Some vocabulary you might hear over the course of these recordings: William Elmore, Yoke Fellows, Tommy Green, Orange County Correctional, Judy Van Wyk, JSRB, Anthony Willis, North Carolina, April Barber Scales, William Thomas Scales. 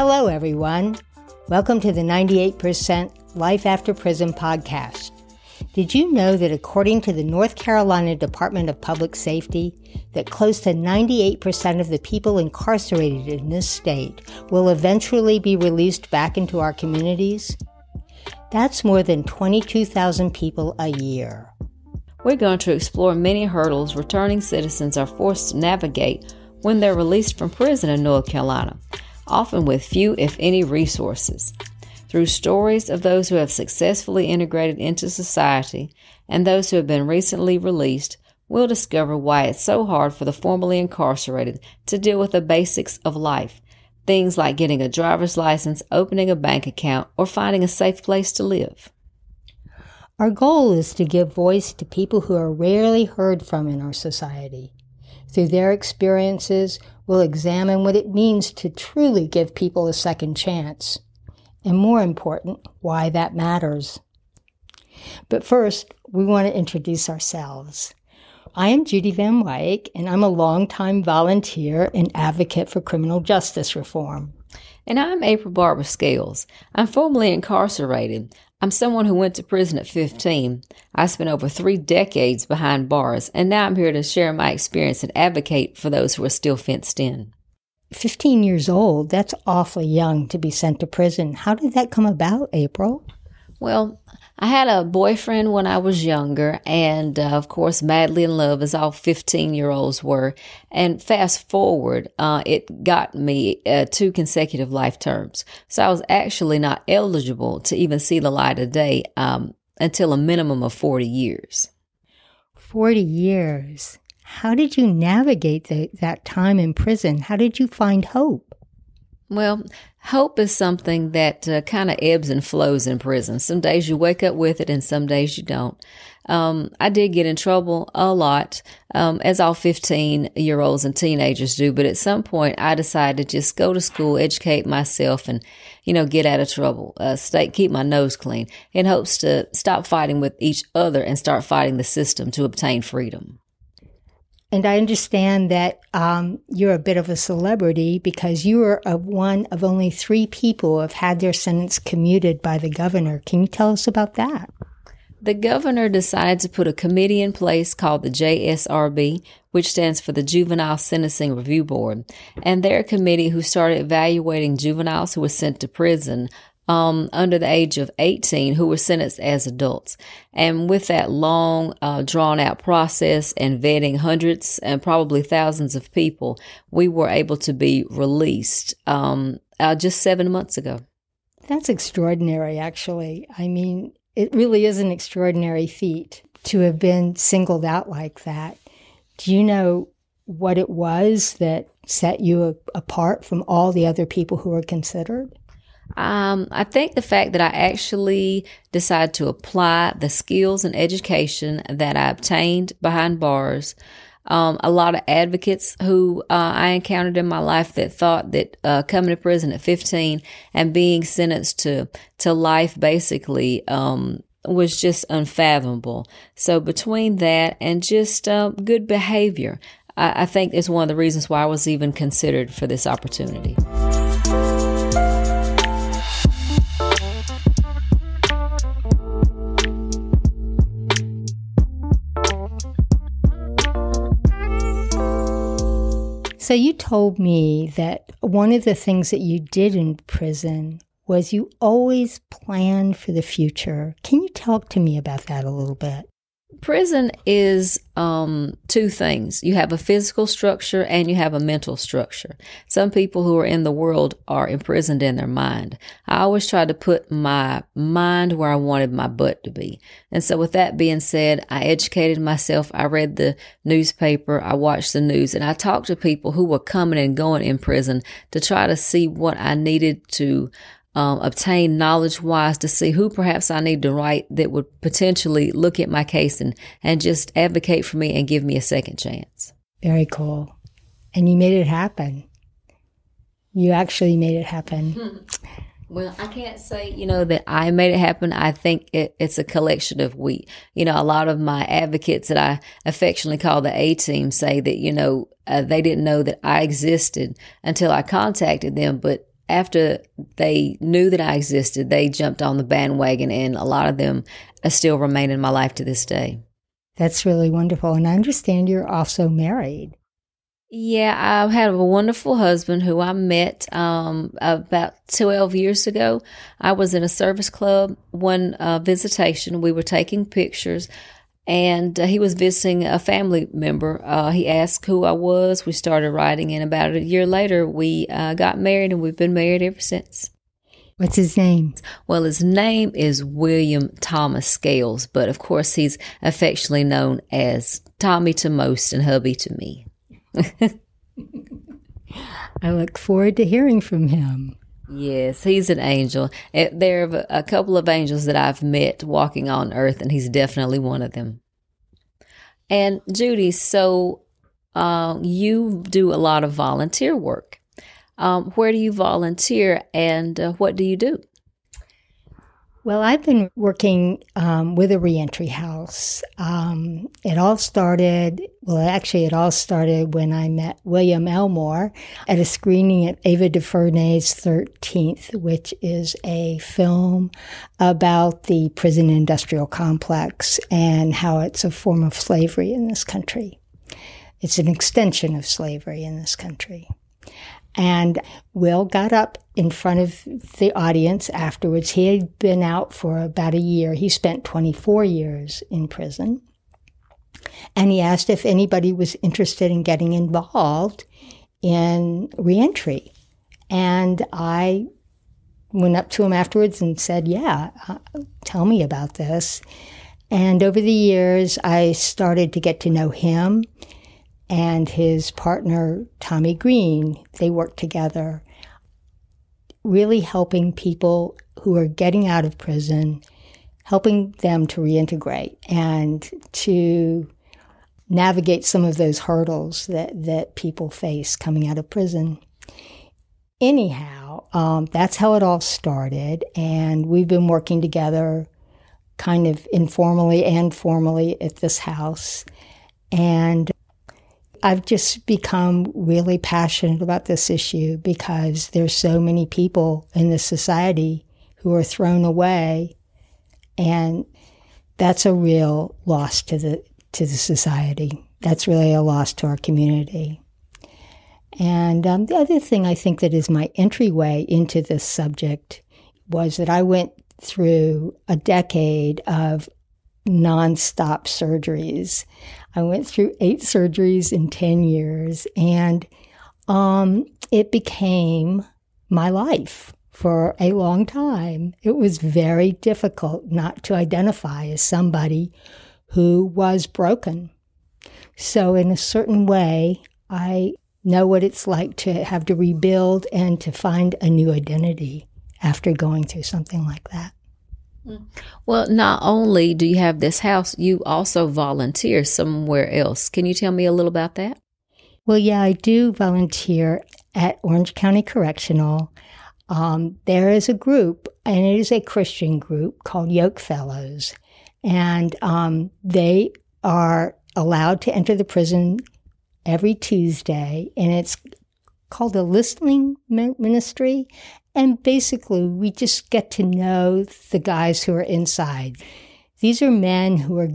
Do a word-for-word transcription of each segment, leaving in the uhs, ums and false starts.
Hello, everyone. Welcome to the ninety-eight percent Life After Prison podcast. Did you know that according to the North Carolina Department of Public Safety, that close to ninety-eight percent of the people incarcerated in this state will eventually be released back into our communities? That's more than twenty-two thousand people a year. We're going to explore many hurdles returning citizens are forced to navigate when they're released from prison in North Carolina, often with few, if any, resources. Through stories of those who have successfully integrated into society and those who have been recently released, we'll discover why it's so hard for the formerly incarcerated to deal with the basics of life, things like getting a driver's license, opening a bank account, or finding a safe place to live. Our goal is to give voice to people who are rarely heard from in our society. Through their experiences, we'll examine what it means to truly give people a second chance, and more important, why that matters. But first, we want to introduce ourselves. I am Judy Van Wyk, and I'm a longtime volunteer and advocate for criminal justice reform. And I'm April Barber Scales. I'm formerly incarcerated. I'm someone who went to prison at fifteen. I spent over three decades behind bars, and now I'm here to share my experience and advocate for those who are still fenced in. fifteen years old, that's awfully young to be sent to prison. How did that come about, April? Well, I had a boyfriend when I was younger, and uh, of course, madly in love, as all fifteen-year-olds were. And fast forward, uh, it got me uh, two consecutive life terms. So I was actually not eligible to even see the light of day um, until a minimum of forty years. forty years. How did you navigate the, that time in prison? How did you find hope? Well, hope is something that uh, kind of ebbs and flows in prison. Some days you wake up with it and some days you don't. Um, I did get in trouble a lot, um, as all fifteen-year-olds and teenagers do. But at some point, I decided to just go to school, educate myself, and, you know, get out of trouble, uh, stay, keep my nose clean, in hopes to stop fighting with each other and start fighting the system to obtain freedom. And I understand that um, you're a bit of a celebrity because you are a, one of only three people who have had their sentence commuted by the governor. Can you tell us about that? The governor decided to put a committee in place called the J S R B, which stands for the Juvenile Sentencing Review Board. And their committee, who started evaluating juveniles who were sent to prison Um, under the age of eighteen, who were sentenced as adults. And with that long, uh, drawn-out process and vetting hundreds and probably thousands of people, we were able to be released um, uh, just seven months ago. That's extraordinary, actually. I mean, it really is an extraordinary feat to have been singled out like that. Do you know what it was that set you a- apart from all the other people who were considered? Um, I think the fact that I actually decided to apply the skills and education that I obtained behind bars. Um, a lot of advocates who uh, I encountered in my life that thought that uh, coming to prison at fifteen and being sentenced to, to life basically um, was just unfathomable. So between that and just uh, good behavior, I, I think is one of the reasons why I was even considered for this opportunity. So you told me that one of the things that you did in prison was you always planned for the future. Can you talk to me about that a little bit? Prison is um, two things. You have a physical structure and you have a mental structure. Some people who are in the world are imprisoned in their mind. I always tried to put my mind where I wanted my butt to be. And so with that being said, I educated myself. I read the newspaper. I watched the news, and I talked to people who were coming and going in prison to try to see what I needed to Um, obtain knowledge-wise, to see who perhaps I need to write that would potentially look at my case and, and just advocate for me and give me a second chance. Very cool. And you made it happen. You actually made it happen. Hmm. Well, I can't say, you know, that I made it happen. I think it, it's a collection of we. You know, a lot of my advocates that I affectionately call the A-team say that, you know, uh, they didn't know that I existed until I contacted them, but after they knew that I existed, they jumped on the bandwagon, and a lot of them still remain in my life to this day. That's really wonderful. And I understand you're also married. Yeah, I had a wonderful husband who I met um, about twelve years ago. I was in a service club one uh, visitation. We were taking pictures, and uh, he was visiting a family member. Uh, he asked who I was. We started writing, and about a year later, we uh, got married, and we've been married ever since. What's his name? Well, his name is William Thomas Scales, but of course, he's affectionately known as Tommy to most and hubby to me. I look forward to hearing from him. Yes, he's an angel. There are a couple of angels that I've met walking on earth, and he's definitely one of them. And Judy, so uh, you do a lot of volunteer work. Um, where do you volunteer, and uh, what do you do? Well, I've been working um, with a reentry house. Um, it all started, well, actually it all started when I met William Elmore at a screening at Ava DuVernay's thirteenth, which is a film about the prison industrial complex and how it's a form of slavery in this country. It's an extension of slavery in this country. And Will got up in front of the audience afterwards. He had been out for about a year. He spent twenty-four years in prison. And he asked if anybody was interested in getting involved in reentry. And I went up to him afterwards and said, yeah, uh, tell me about this. And over the years, I started to get to know him and his partner, Tommy Green. They work together, really helping people who are getting out of prison, helping them to reintegrate and to navigate some of those hurdles that, that people face coming out of prison. Anyhow, um, that's how it all started, and we've been working together kind of informally and formally at this house, and I've just become really passionate about this issue because there's so many people in this society who are thrown away, and that's a real loss to the to the society. That's really a loss to our community. And um, the other thing I think that is my entryway into this subject was that I went through a decade of nonstop surgeries. I went through eight surgeries in ten years, and um, it became my life for a long time. It was very difficult not to identify as somebody who was broken. So in a certain way, I know what it's like to have to rebuild and to find a new identity after going through something like that. Well, not only do you have this house, you also volunteer somewhere else. Can you tell me a little about that? Well, yeah, I do volunteer at Orange County Correctional. Um, there is a group, and it is a Christian group called Yoke Fellows, and um, they are allowed to enter the prison every Tuesday, and it's called a listening ministry. And basically, we just get to know the guys who are inside. These are men who are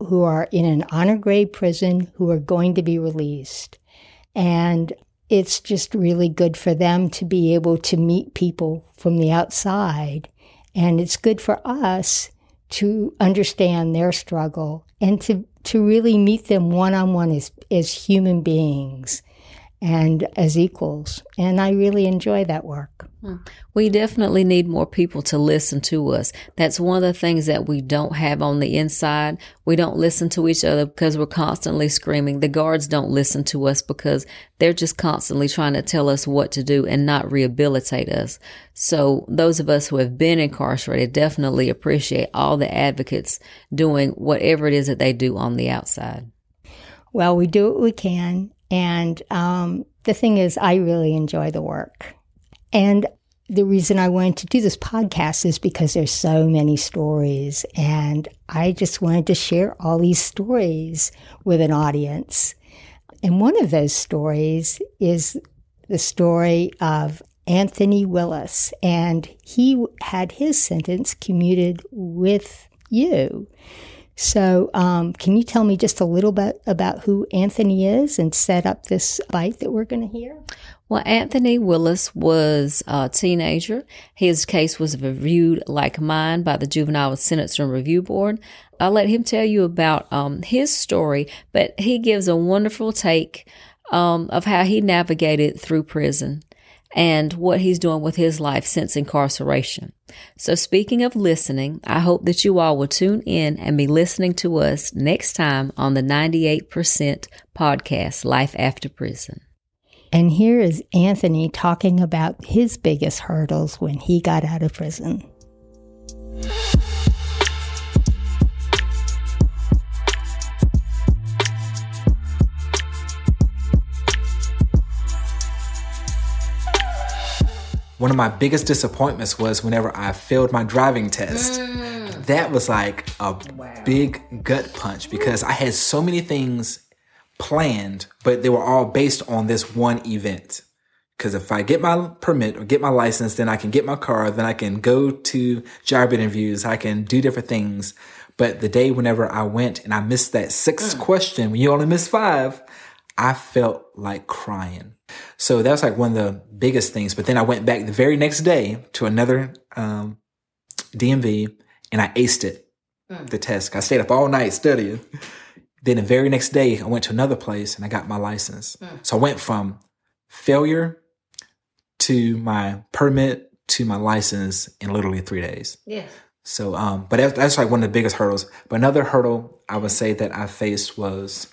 who are in an honor grade prison who are going to be released. And it's just really good for them to be able to meet people from the outside. And it's good for us to understand their struggle and to, to really meet them one-on-one as, as human beings and as equals. And I really enjoy that work. We definitely need more people to listen to us. That's one of the things that we don't have on the inside. We don't listen to each other because we're constantly screaming. The guards don't listen to us because they're just constantly trying to tell us what to do and not rehabilitate us. So those of us who have been incarcerated definitely appreciate all the advocates doing whatever it is that they do on the outside. Well, we do what we can. And um, the thing is, I really enjoy the work. And the reason I wanted to do this podcast is because there's so many stories, and I just wanted to share all these stories with an audience. And one of those stories is the story of Anthony Willis, and he had his sentence commuted with you. So um, can you tell me just a little bit about who Anthony is and set up this bite that we're going to hear? Well, Anthony Willis was a teenager. His case was reviewed like mine by the Juvenile Sentencing Review Board. I'll let him tell you about um, his story, but he gives a wonderful take um, of how he navigated through prison and what he's doing with his life since incarceration. So speaking of listening, I hope that you all will tune in and be listening to us next time on the ninety-eight percent podcast, Life After Prison. And here is Anthony talking about his biggest hurdles when he got out of prison. One of my biggest disappointments was whenever I failed my driving test. Mm. That was like a wow. big gut punch because I had so many things planned, but they were all based on this one event. Because if I get my permit or get my license, then I can get my car, then I can go to job interviews, I can do different things. But the day whenever I went and I missed that sixth mm. question, when you only miss five, I felt like crying. So that was like one of the biggest things. But then I went back the very next day to another um, D M V and I aced it, mm. the test. I stayed up all night studying. Then the very next day, I went to another place and I got my license. Mm. So I went from failure to my permit to my license in literally three days. Yeah. So, um, but that's like one of the biggest hurdles. But another hurdle I would say that I faced was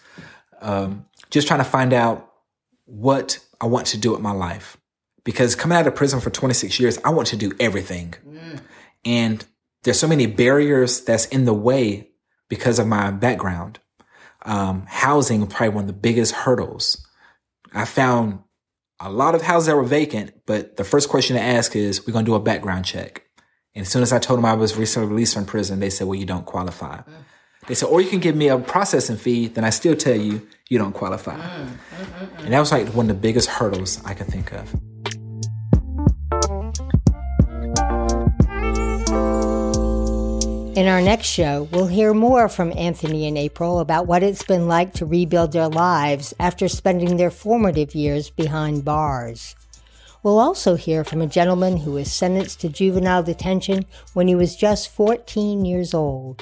um, just trying to find out what I want to do with my life. Because coming out of prison for twenty-six years, I want to do everything. Mm. And there's so many barriers that's in the way because of my background. Um, housing was probably one of the biggest hurdles. I found a lot of houses that were vacant, but the first question to ask is, we're going to do a background check. And as soon as I told them I was recently released from prison, they said, well, you don't qualify. Mm. They said, or you can give me a processing fee, then I still tell you, you don't qualify. Mm, mm, mm, mm. And that was like one of the biggest hurdles I could think of. In our next show, we'll hear more from Anthony and April about what it's been like to rebuild their lives after spending their formative years behind bars. We'll also hear from a gentleman who was sentenced to juvenile detention when he was just fourteen years old.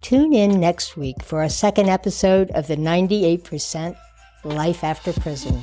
Tune in next week for our second episode of the ninety-eight percent Life After Prison.